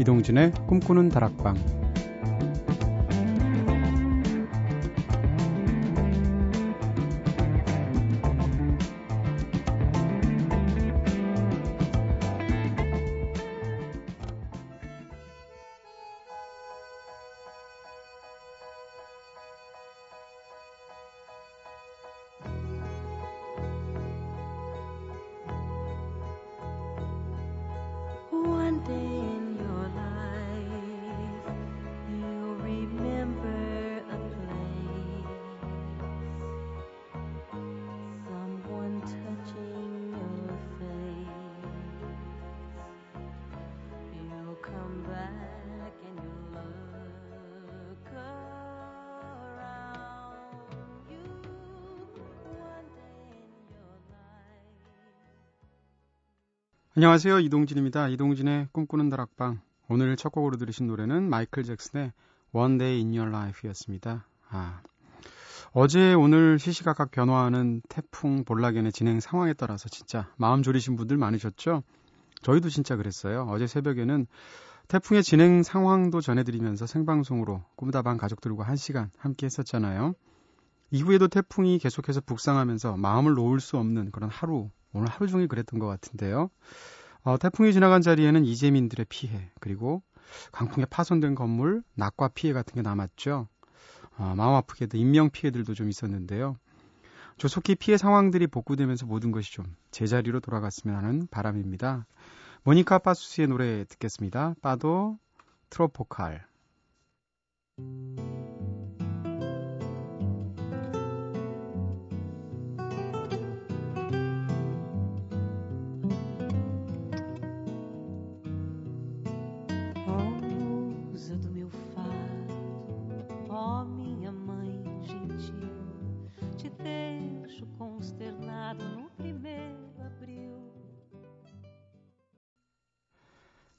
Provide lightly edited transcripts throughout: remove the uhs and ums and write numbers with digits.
이동진의 꿈꾸는 다락방. One day in your life, you'll remember a place, someone touching your face. You'll come back and you'll look around you. One day in your life. 안녕하세요, 이동진입니다. 이동진의 꿈꾸는 다락방. 오늘 첫 곡으로 들으신 노래는 마이클 잭슨의 One Day in Your Life 였습니다. 어제 오늘 시시각각 변화하는 태풍 볼라겐의 진행 상황에 따라서 진짜 마음 졸이신 분들 많으셨죠? 저희도 진짜 그랬어요. 어제 새벽에는 태풍의 진행 상황도 전해드리면서 생방송으로 꿈다방 가족들과 1시간 함께 했었잖아요. 이후에도 태풍이 계속해서 북상하면서 마음을 놓을 수 없는 그런 하루, 오늘 하루 종일 그랬던 것 같은데요. 태풍이 지나간 자리에는 이재민들의 피해, 그리고 강풍에 파손된 건물, 낙과 피해 같은 게 남았죠. 마음 아프게도 인명피해들도 좀 있었는데요. 조속히 피해 상황들이 복구되면서 모든 것이 좀 제자리로 돌아갔으면 하는 바람입니다. 모니카 파수스의 노래 듣겠습니다. 빠두, 트로포칼.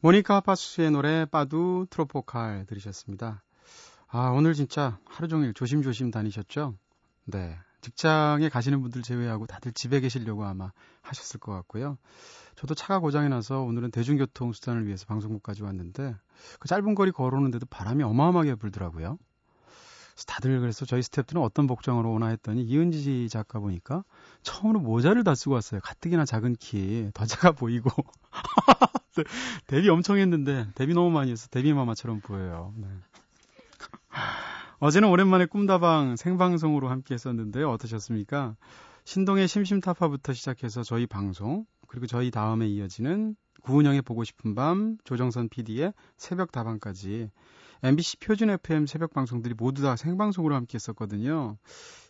모니카 파수스의 노래 빠두 트로포칼 들으셨습니다. 오늘 진짜 하루 종일 조심조심 다니셨죠? 네, 직장에 가시는 분들 제외하고 다들 집에 계시려고 아마 하셨을 것 같고요. 저도 차가 고장이 나서 오늘은 대중교통 수단을 위해서 방송국까지 왔는데 그 짧은 거리 걸어오는데도 바람이 어마어마하게 불더라고요. 다들 그래서 저희 스태프들은 어떤 복장으로 오나 했더니 이은지 작가 보니까 처음으로 모자를 다 쓰고 왔어요. 가뜩이나 작은 키에 더 작아 보이고 데뷔 엄청 했는데 데뷔 너무 많이 해서 데뷔 마마처럼 보여요. 네. 어제는 오랜만에 꿈다방 생방송으로 함께 했었는데요. 어떠셨습니까? 신동의 심심타파부터 시작해서 저희 방송, 그리고 저희 다음에 이어지는 구은영의 보고 싶은 밤, 조정선 PD의 새벽 다방까지 MBC 표준 FM 새벽 방송들이 모두 다 생방송으로 함께 했었거든요.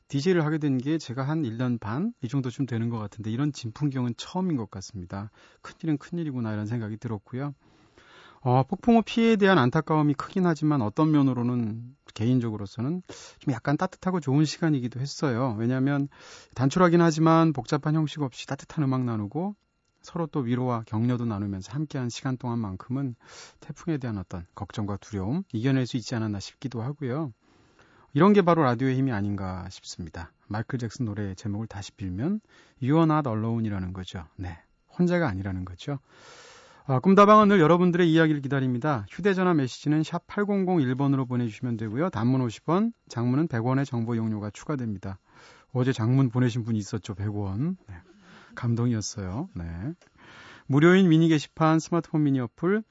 DJ를 하게 된 게 제가 한 1년 반? 이 정도쯤 되는 것 같은데 이런 진풍경은 처음인 것 같습니다. 큰일은 큰일이구나 이런 생각이 들었고요. 폭풍우 피해에 대한 안타까움이 크긴 하지만 어떤 면으로는 개인적으로서는 좀 약간 따뜻하고 좋은 시간이기도 했어요. 왜냐하면 단촐하긴 하지만 복잡한 형식 없이 따뜻한 음악 나누고 서로 또 위로와 격려도 나누면서 함께한 시간 동안만큼은 태풍에 대한 어떤 걱정과 두려움 이겨낼 수 있지 않았나 싶기도 하고요. 이런 게 바로 라디오의 힘이 아닌가 싶습니다. 마이클 잭슨 노래의 제목을 다시 빌면 You are not alone이라는 거죠. 네, 혼자가 아니라는 거죠. 꿈다방은 늘 여러분들의 이야기를 기다립니다. 휴대전화 메시지는 샵 8001번으로 보내주시면 되고요. 단문 50원, 장문은 100원의 정보 용료가 추가됩니다. 어제 장문 보내신 분이 있었죠. 100원. 네. 감동이었어요. 네. 무료인 미니 게시판, 스마트폰 미니 어플,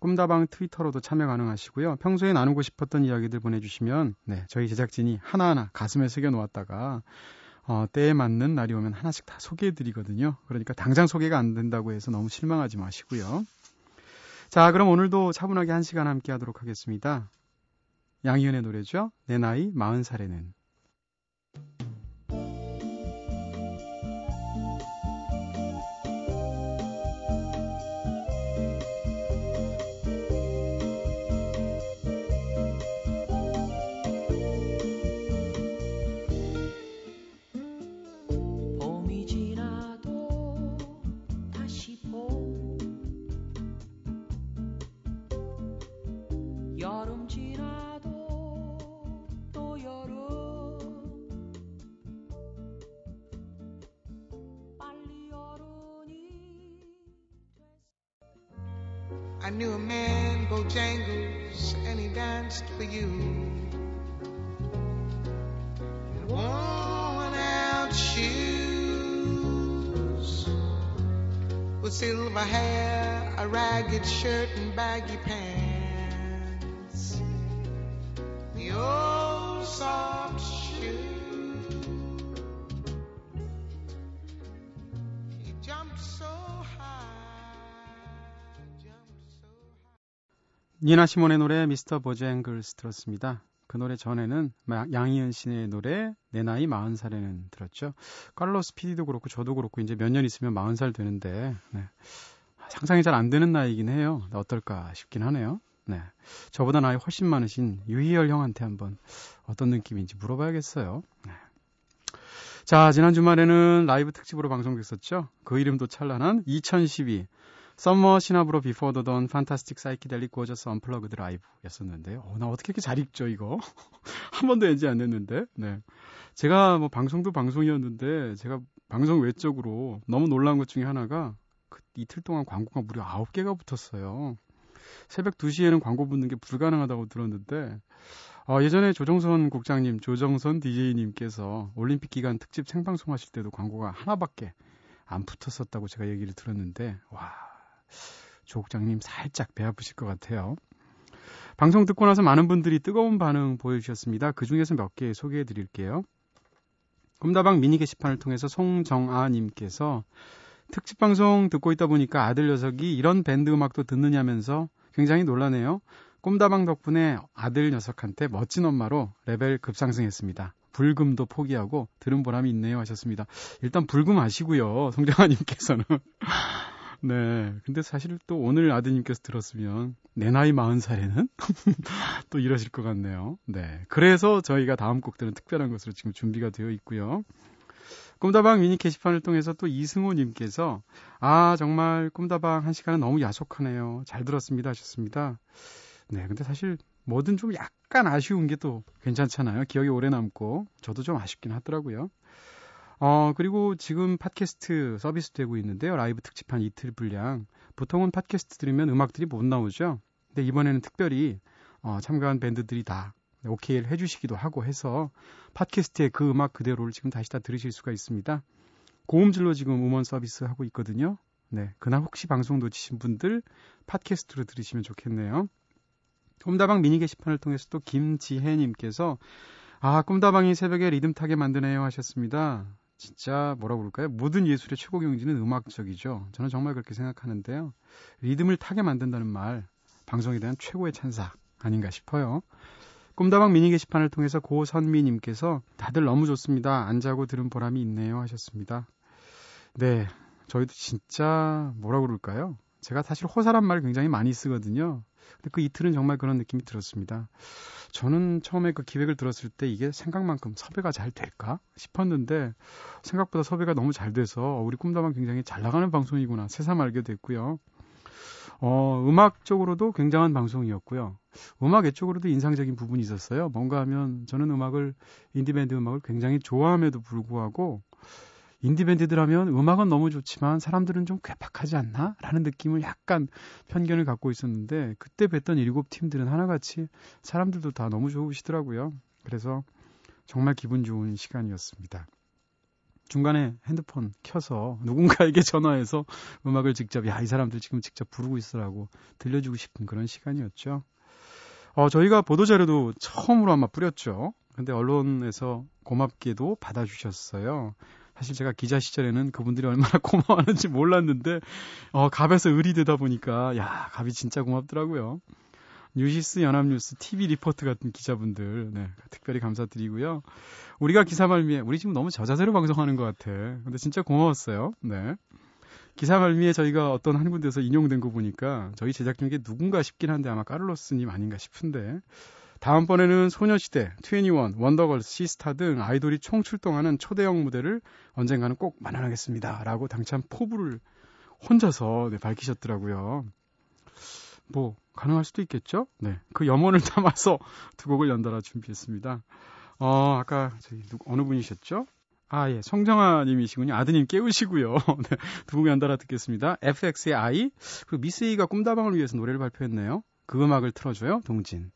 꿈다방 트위터로도 참여 가능하시고요. 평소에 나누고 싶었던 이야기들 보내주시면 저희 제작진이 하나하나 가슴에 새겨놓았다가 때에 맞는 날이 오면 하나씩 다 소개해드리거든요. 그러니까 당장 소개가 안 된다고 해서 너무 실망하지 마시고요. 자, 그럼 오늘도 차분하게 1시간 함께 하도록 하겠습니다. 양희은의 노래죠. 내 나이 40살에는. I knew a man bojangles and he danced for you. And worn out shoes with silver hair, a ragged shirt and baggy pants. The old soft shoes. 니나 시몬의 노래 미스터 보쟁글스 들었습니다. 그 노래 전에는 양희은 씨의 노래 내 나이 40살에는 들었죠. 칼로스 PD도 그렇고 저도 그렇고 이제 몇 년 있으면 40살 되는데 네. 상상이 잘 안 되는 나이긴 해요. 어떨까 싶긴 하네요. 네, 저보다 나이 훨씬 많으신 유희열 형한테 한번 어떤 느낌인지 물어봐야겠어요. 네. 자, 지난 주말에는 라이브 특집으로 방송됐었죠. 그 이름도 찬란한 2012 썸머 시나브로 비포 더 던 판타스틱 사이키델리 구워져서 언플러그드 라이브였었는데요. 나 어떻게 이렇게 잘 읽죠 이거? 한 번도 엔지 안 냈는데. 네, 제가 뭐 방송도 방송이었는데 제가 방송 외적으로 너무 놀란 것 중에 하나가 그 이틀 동안 광고가 무려 9개가 붙었어요. 새벽 2시에는 광고 붙는 게 불가능하다고 들었는데 예전에 조정선 국장님, 조정선 DJ님께서 올림픽 기간 특집 생방송 하실 때도 광고가 하나밖에 안 붙었었다고 제가 얘기를 들었는데 와, 조 국장님 살짝 배 아프실 것 같아요. 방송 듣고 나서 많은 분들이 뜨거운 반응 보여주셨습니다. 그 중에서 몇 개 소개해 드릴게요. 꿈다방 미니 게시판을 통해서 송정아님께서 특집 방송 듣고 있다 보니까 아들 녀석이 이런 밴드 음악도 듣느냐면서 굉장히 놀라네요. 꿈다방 덕분에 아들 녀석한테 멋진 엄마로 레벨 급상승했습니다. 불금도 포기하고 들은 보람이 있네요 하셨습니다. 일단 불금 아시고요. 송정아님께서는. 네. 근데 사실 또 오늘 아드님께서 들었으면 내 나이 40살에는 또 이러실 것 같네요. 네. 그래서 저희가 다음 곡들은 특별한 것으로 지금 준비가 되어 있고요. 꿈다방 미니 게시판을 통해서 또 이승호님께서 정말 꿈다방 한 시간은 너무 야속하네요. 잘 들었습니다 하셨습니다. 네, 근데 사실 뭐든 좀 약간 아쉬운 게 또 괜찮잖아요. 기억이 오래 남고 저도 좀 아쉽긴 하더라고요. 그리고 지금 팟캐스트 서비스 되고 있는데요. 라이브 특집한 이틀 분량. 보통은 팟캐스트 들으면 음악들이 못 나오죠. 근데 이번에는 특별히 참가한 밴드들이 다 오케이를 해주시기도 하고 해서 팟캐스트의 그 음악 그대로를 지금 다시 다 들으실 수가 있습니다. 고음질로 지금 음원 서비스 하고 있거든요. 네, 그날 혹시 방송 놓치신 분들 팟캐스트로 들으시면 좋겠네요. 꿈다방 미니 게시판을 통해서 또 김지혜님께서 꿈다방이 새벽에 리듬 타게 만드네요 하셨습니다. 진짜 뭐라고 그럴까요? 모든 예술의 최고 경지는 음악적이죠. 저는 정말 그렇게 생각하는데요. 리듬을 타게 만든다는 말, 방송에 대한 최고의 찬사 아닌가 싶어요. 꿈다방 미니 게시판을 통해서 고선미님께서 다들 너무 좋습니다. 안 자고 들은 보람이 있네요 하셨습니다. 네, 저희도 진짜 뭐라고 그럴까요? 제가 사실 호사란 말 굉장히 많이 쓰거든요. 근데 그 이틀은 정말 그런 느낌이 들었습니다. 저는 처음에 그 기획을 들었을 때 이게 생각만큼 섭외가 잘 될까 싶었는데 생각보다 섭외가 너무 잘 돼서 우리 꿈다방 굉장히 잘 나가는 방송이구나 새삼 알게 됐고요. 음악적으로도 굉장한 방송이었고요. 음악 쪽으로도 인상적인 부분이 있었어요. 뭔가 하면 저는 인디밴드 음악을 굉장히 좋아함에도 불구하고 인디밴드들 하면 음악은 너무 좋지만 사람들은 좀 괴팍하지 않나? 라는 느낌을 약간 편견을 갖고 있었는데 그때 뵀던 7팀들은 하나같이 사람들도 다 너무 좋으시더라고요. 그래서 정말 기분 좋은 시간이었습니다. 중간에 핸드폰 켜서 누군가에게 전화해서 음악을 직접 이 사람들 지금 직접 부르고 있으라고 들려주고 싶은 그런 시간이었죠. 저희가 보도자료도 처음으로 아마 뿌렸죠. 근데 언론에서 고맙게도 받아주셨어요. 사실 제가 기자 시절에는 그분들이 얼마나 고마워하는지 몰랐는데 갑에서 을이 되다 보니까 갑이 진짜 고맙더라고요. 뉴시스, 연합뉴스, TV 리포트 같은 기자분들 특별히 감사드리고요. 우리가 기사 말미에 우리 지금 너무 저자세로 방송하는 것 같아. 근데 진짜 고마웠어요. 네. 기사 말미에 저희가 어떤 한 군데서 인용된 거 보니까 저희 제작진에게 누군가 싶긴 한데 아마 까를로스님 아닌가 싶은데 다음번에는 소녀시대, 2NE1, 원더걸스, 시스타 등 아이돌이 총출동하는 초대형 무대를 언젠가는 꼭 마련하겠습니다. 라고 당찬 포부를 혼자서 밝히셨더라고요. 뭐 가능할 수도 있겠죠? 네, 그 염원을 담아서 두 곡을 연달아 준비했습니다. 아까 저희 어느 분이셨죠? 예, 성정아님이시군요. 아드님 깨우시고요. 네, 두 곡 연달아 듣겠습니다. FX의 I, 그리고 미스 A가 꿈다방을 위해서 노래를 발표했네요. 그 음악을 틀어줘요 동진.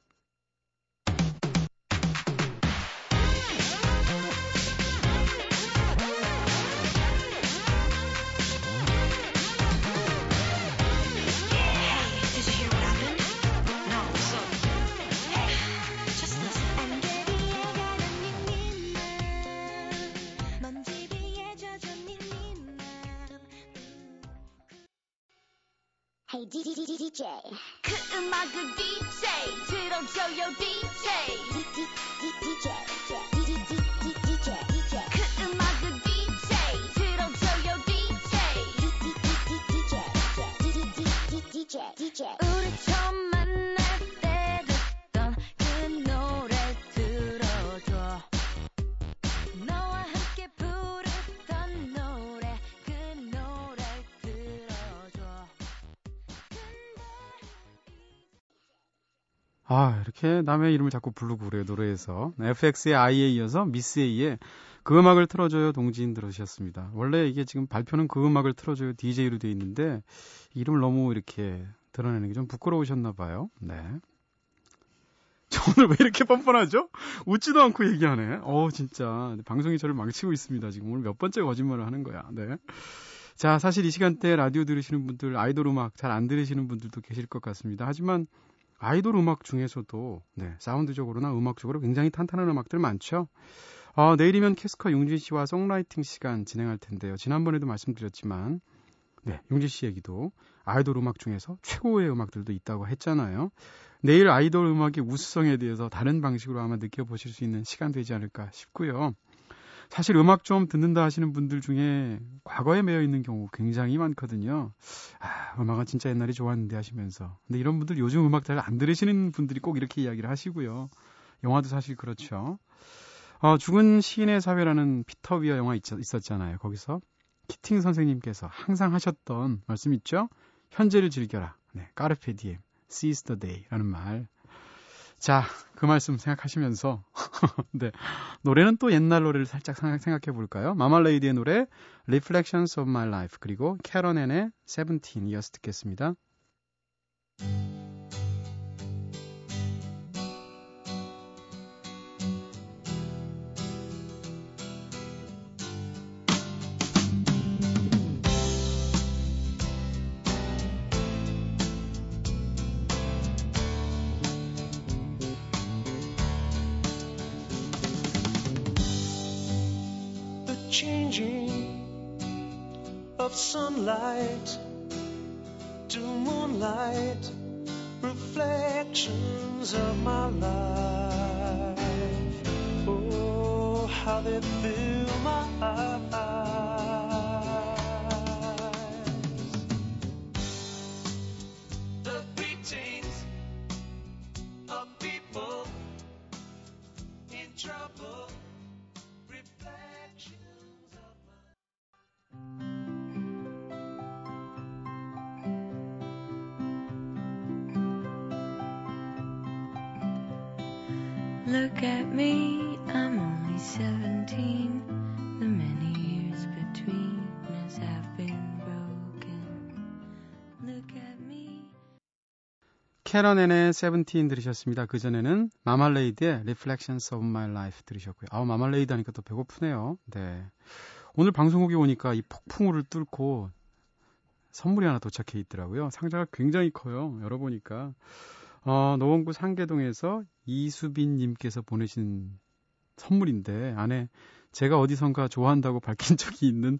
DJ. 그 음악을 DJ 들어줘요 DJ. DJ. 그 음악을 DJ 들어줘요 DJ. DJ. 우리 처음 만날 때 듣던 그 노래 들어줘. 너와 함께 부르던 노래 그 노래 들어줘. 아, 이렇게 남의 이름을 자꾸 부르고 그래요, 노래에서. FX의 I에 이어서 미스 A의 그 음악을 틀어줘요 동진 들으셨습니다. 원래 이게 지금 발표는 그 음악을 틀어줘요 DJ로 돼 있는데 이름을 너무 이렇게 드러내는 게 좀 부끄러우셨나 봐요. 네. 저 오늘 왜 이렇게 뻔뻔하죠? 웃지도 않고 얘기하네. 진짜 방송이 저를 망치고 있습니다. 지금 오늘 몇 번째 거짓말을 하는 거야. 네. 자, 사실 이 시간대에 라디오 들으시는 분들, 아이돌 음악 잘 안 들으시는 분들도 계실 것 같습니다. 하지만 아이돌 음악 중에서도 네, 사운드적으로나 음악적으로 굉장히 탄탄한 음악들 많죠. 내일이면 캐스커 용진 씨와 송라이팅 시간 진행할 텐데요. 지난번에도 말씀드렸지만 네, 용진 씨 얘기도 아이돌 음악 중에서 최고의 음악들도 있다고 했잖아요. 내일 아이돌 음악의 우수성에 대해서 다른 방식으로 아마 느껴보실 수 있는 시간 되지 않을까 싶고요. 사실 음악 좀 듣는다 하시는 분들 중에 과거에 매여 있는 경우 굉장히 많거든요. 음악은 진짜 옛날에 좋았는데 하시면서. 근데 이런 분들 요즘 음악 잘 안 들으시는 분들이 꼭 이렇게 이야기를 하시고요. 영화도 사실 그렇죠. 죽은 시인의 사회라는 피터 위어 영화 있었잖아요. 거기서 키팅 선생님께서 항상 하셨던 말씀 있죠? 현재를 즐겨라. 네, 까르페 디엠, seize the day라는 말. 자, 그 말씀 생각하시면서 네, 노래는 또 옛날 노래를 살짝 생각해 볼까요? 마말레이드의 노래 Reflections of My Life 그리고 캐런앤의 17 이어서 듣겠습니다. Sunlight to moonlight, reflections of my life. Oh, how they fill my eyes. The beatings of people in trouble. Look at me, I'm only 17. The many years between us have been broken. Look at me. 캐런앤의 17 들으셨습니다. 그 전에는 마말레이드의 Reflections of My Life 들으셨고요. 마말레이드 하니까 또 배고프네요. 네. 오늘 방송국에 오니까 이 폭풍우를 뚫고 선물이 하나 도착해 있더라고요. 상자가 굉장히 커요. 열어보니까. 노원구 상계동에서 이수빈 님께서 보내신 선물인데 안에 제가 어디선가 좋아한다고 밝힌 적이 있는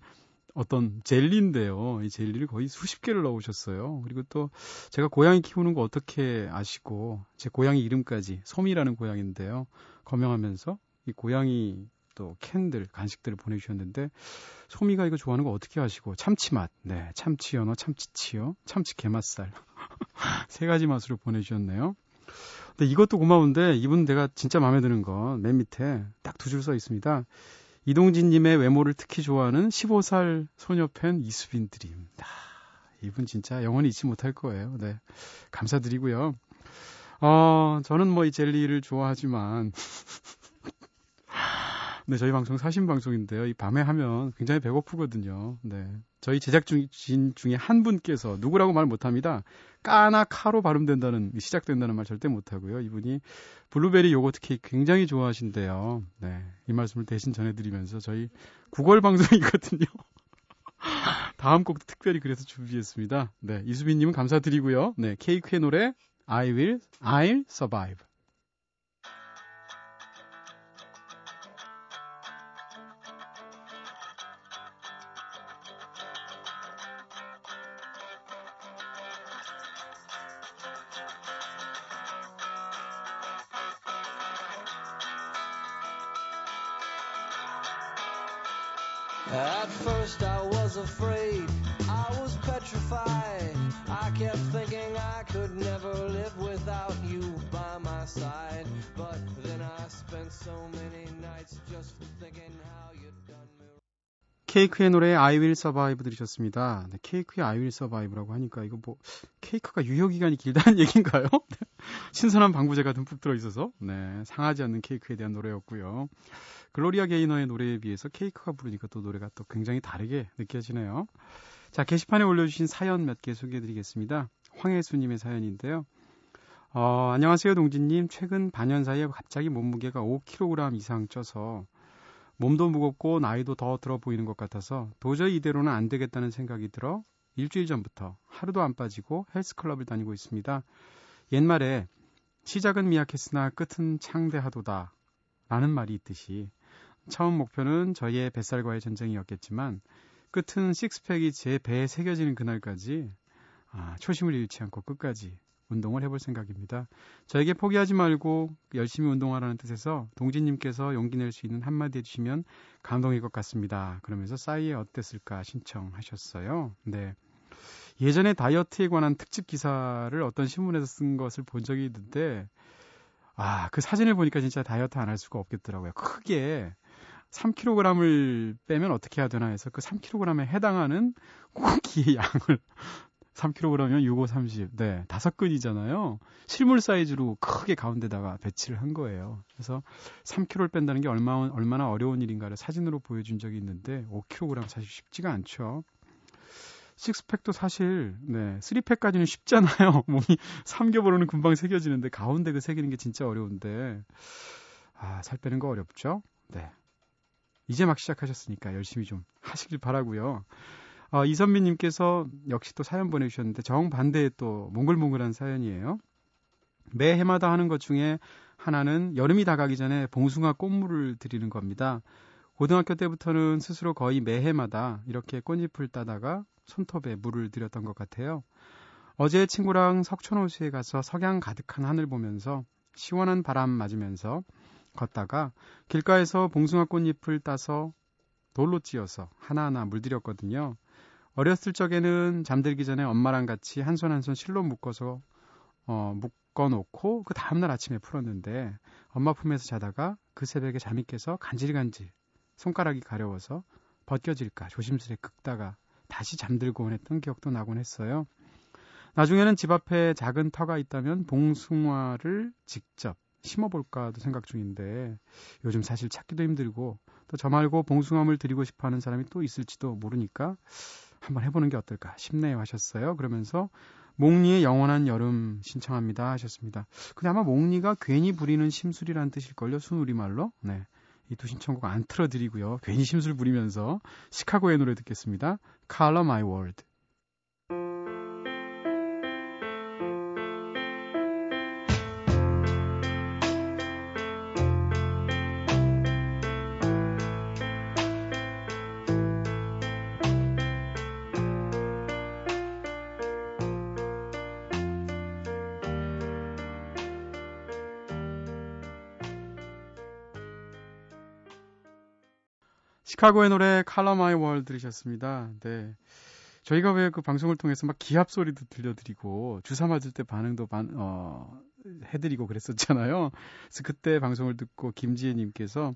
어떤 젤리인데요. 이 젤리를 거의 수십 개를 넣으셨어요. 그리고 또 제가 고양이 키우는 거 어떻게 아시고 제 고양이 이름까지 솜이라는 고양인데요. 거명하면서 이 고양이 또 캔들, 간식들을 보내주셨는데 소미가 이거 좋아하는 거 어떻게 아시고 참치맛, 네, 참치 연어, 참치치어, 참치 게맛살 세 가지 맛으로 보내주셨네요. 근데 이것도 고마운데 이분 내가 진짜 마음에 드는 건 맨 밑에 딱 두 줄 써 있습니다. 이동진님의 외모를 특히 좋아하는 15살 소녀 팬 이수빈 드림. 이분 진짜 영원히 잊지 못할 거예요. 네, 감사드리고요. 저는 뭐 이 젤리를 좋아하지만 네, 저희 방송 사신 방송인데요. 이 밤에 하면 굉장히 배고프거든요. 네. 저희 제작진 중에 한 분께서 누구라고 말 못합니다. 까나 카로 발음된다는 시작된다는 말 절대 못하고요. 이분이 블루베리 요거트 케이크 굉장히 좋아하신대요. 네, 이 말씀을 대신 전해드리면서 저희 9월 방송이거든요. 다음 곡도 특별히 그래서 준비했습니다. 네, 이수빈님은 감사드리고요. 네, 케이크의 노래 I'll Survive. At first I was afraid, I was petrified. I kept thinking I could never live without you by my side. But then I spent so many nights just thinking how you'd done me. 케이크의 노래 I Will Survive 들으셨습니다. 네, 케이크의 I Will Survive라고 하니까 이거 뭐 케이크가 유효기간이 길다는 얘기인가요? 신선한 방부제가 듬뿍 들어있어서 네, 상하지 않는 케이크에 대한 노래였고요. 글로리아 게이너의 노래에 비해서 케이크가 부르니까 또 노래가 또 굉장히 다르게 느껴지네요. 자, 게시판에 올려주신 사연 몇 개 소개해드리겠습니다. 황혜수님의 사연인데요. 안녕하세요 동진님. 최근 반년 사이에 갑자기 몸무게가 5kg 이상 쪄서 몸도 무겁고 나이도 더 들어 보이는 것 같아서 도저히 이대로는 안 되겠다는 생각이 들어 일주일 전부터 하루도 안 빠지고 헬스클럽을 다니고 있습니다. 옛말에 시작은 미약했으나 끝은 창대하도다 라는 말이 있듯이 처음 목표는 저희의 뱃살과의 전쟁이었겠지만 끝은 식스팩이 제 배에 새겨지는 그날까지 초심을 잃지 않고 끝까지 운동을 해볼 생각입니다. 저에게 포기하지 말고 열심히 운동하라는 뜻에서 동진님께서 용기 낼 수 있는 한마디 해주시면 감동일 것 같습니다. 그러면서 싸이에 어땠을까 신청하셨어요. 네, 예전에 다이어트에 관한 특집 기사를 어떤 신문에서 쓴 것을 본 적이 있는데 그 사진을 보니까 진짜 다이어트 안 할 수가 없겠더라고요. 크게 3kg을 빼면 어떻게 해야 되나 해서 그 3kg에 해당하는 고기의 양을 3kg면 6, 5, 30. 네, 5근이잖아요. 실물 사이즈로 크게 가운데다가 배치를 한 거예요. 그래서 3kg를 뺀다는 게 얼마나 어려운 일인가를 사진으로 보여준 적이 있는데 5kg 사실 쉽지가 않죠. 식스팩도 사실 네, 3팩까지는 쉽잖아요. 몸이 삼겹으로는 금방 새겨지는데 가운데 그 새기는 게 진짜 어려운데 살 빼는 거 어렵죠. 네, 이제 막 시작하셨으니까 열심히 좀 하시길 바라고요. 이선미님께서 역시 또 사연 보내주셨는데 정반대의 또 몽글몽글한 사연이에요. 매 해마다 하는 것 중에 하나는 여름이 다가기 전에 봉숭아 꽃물을 드리는 겁니다. 고등학교 때부터는 스스로 거의 매 해마다 이렇게 꽃잎을 따다가 손톱에 물을 들였던 것 같아요. 어제 친구랑 석촌호수에 가서 석양 가득한 하늘 보면서 시원한 바람 맞으면서 걷다가 길가에서 봉숭아 꽃잎을 따서 돌로 찧어서 하나하나 물들였거든요. 어렸을 적에는 잠들기 전에 엄마랑 같이 한 손 한 손 실로 묶어서 묶어놓고 그 다음날 아침에 풀었는데 엄마 품에서 자다가 그 새벽에 잠이 깨서 간질간질 손가락이 가려워서 벗겨질까 조심스레 긁다가 다시 잠들고 했던 기억도 나곤 했어요. 나중에는 집 앞에 작은 터가 있다면 봉숭아를 직접 심어볼까도 생각 중인데 요즘 사실 찾기도 힘들고 또 저 말고 봉숭아물 드리고 싶어하는 사람이 또 있을지도 모르니까 한번 해보는 게 어떨까 싶네요 하셨어요. 그러면서 몽리의 영원한 여름 신청합니다 하셨습니다. 근데 아마 몽리가 괜히 부리는 심술이란 뜻일걸요. 순우리말로. 네, 이 두 신청곡 안 틀어드리고요. 괜히 심술 부리면서 시카고의 노래 듣겠습니다. Color My World. 시카고의 노래 Color My World 들으셨습니다. 네, 저희가 왜 그 방송을 통해서 막 기합 소리도 들려드리고 주사 맞을 때 반응도 해드리고 그랬었잖아요. 그래서 그때 방송을 듣고 김지혜님께서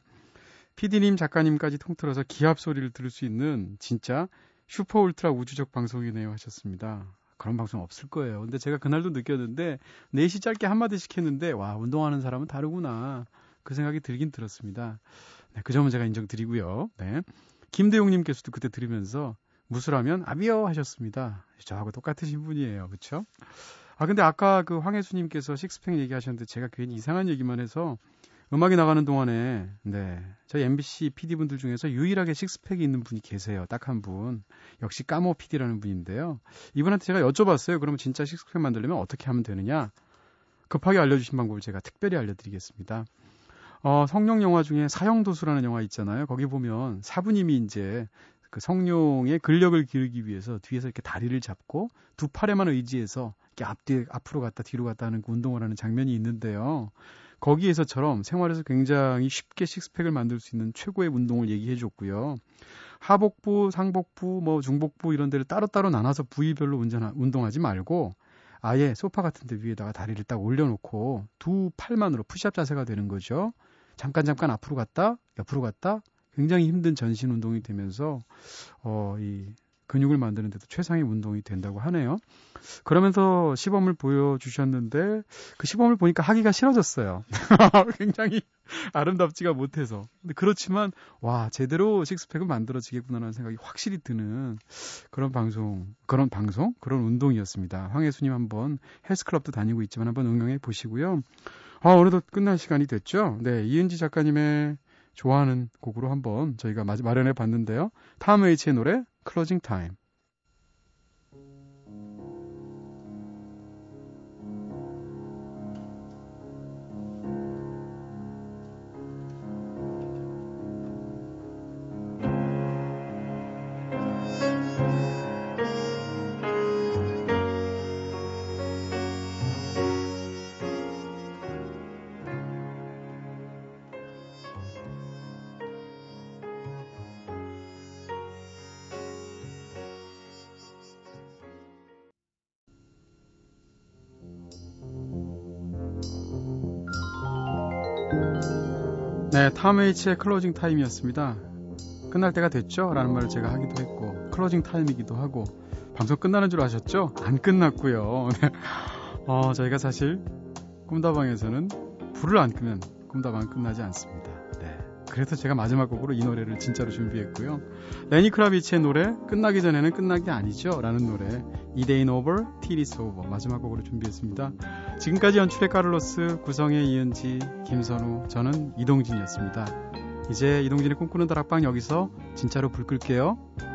PD님 작가님까지 통틀어서 기합 소리를 들을 수 있는 진짜 슈퍼 울트라 우주적 방송이네요 하셨습니다. 그런 방송 없을 거예요. 근데 제가 그날도 느꼈는데 4시 짧게 한마디씩 했는데 와 운동하는 사람은 다르구나 그 생각이 들긴 들었습니다. 네, 그 점은 제가 인정드리고요. 네. 김대용님께서도 그때 들으면서 무술하면 아비어 하셨습니다. 저하고 똑같으신 분이에요. 그렇죠? 아 근데 아까 그 황혜수님께서 식스팽 얘기하셨는데 제가 괜히 이상한 얘기만 해서 음악이 나가는 동안에 네 저희 MBC PD분들 중에서 유일하게 식스팩이 있는 분이 계세요. 딱 한 분. 역시 까모 PD라는 분인데요. 이분한테 제가 여쭤봤어요. 그러면 진짜 식스팩 만들려면 어떻게 하면 되느냐. 급하게 알려주신 방법을 제가 특별히 알려드리겠습니다. 성룡 영화 중에 사형도수라는 영화 있잖아요. 거기 보면 사부님이 이제 그 성룡의 근력을 기르기 위해서 뒤에서 이렇게 다리를 잡고 두 팔에만 의지해서 이렇게 앞으로 갔다 뒤로 갔다 하는 운동을 하는 장면이 있는데요. 거기에서처럼 생활에서 굉장히 쉽게 식스팩을 만들 수 있는 최고의 운동을 얘기해 줬고요. 하복부, 상복부, 뭐 중복부 이런 데를 따로따로 나눠서 부위별로 운동하지 말고 아예 소파 같은 데 위에다가 다리를 딱 올려놓고 두 팔만으로 푸시업 자세가 되는 거죠. 잠깐 앞으로 갔다, 옆으로 갔다 굉장히 힘든 전신 운동이 되면서 이 근육을 만드는 데도 최상의 운동이 된다고 하네요. 그러면서 시범을 보여주셨는데 그 시범을 보니까 하기가 싫어졌어요. 굉장히 아름답지가 못해서. 근데 그렇지만 와 제대로 식스팩은 만들어지겠구나라는 생각이 확실히 드는 그런 운동이었습니다. 황혜수님 한번 헬스클럽도 다니고 있지만 한번 응용해 보시고요. 오늘도 끝날 시간이 됐죠. 네, 이은지 작가님의 좋아하는 곡으로 한번 저희가 마련해 봤는데요. 탐 H의 노래 클로징 타임. 네, 탐 H의 클로징 타임이었습니다. 끝날 때가 됐죠? 라는 말을 제가 하기도 했고 클로징 타임이기도 하고 방송 끝나는 줄 아셨죠? 안 끝났고요. 저희가 사실 꿈다방에서는 불을 안 끄면 꿈다방은 끝나지 않습니다. 네, 그래서 제가 마지막 곡으로 이 노래를 진짜로 준비했고요. 레니 크라비치의 노래 끝나기 전에는 끝난 게 아니죠? 라는 노래 It Ain't Over, Till It's Over 마지막 곡으로 준비했습니다. 지금까지 연출의 카를로스, 구성의 이은지, 김선우, 저는 이동진이었습니다. 이제 이동진의 꿈꾸는 다락방 여기서 진짜로 불 끌게요.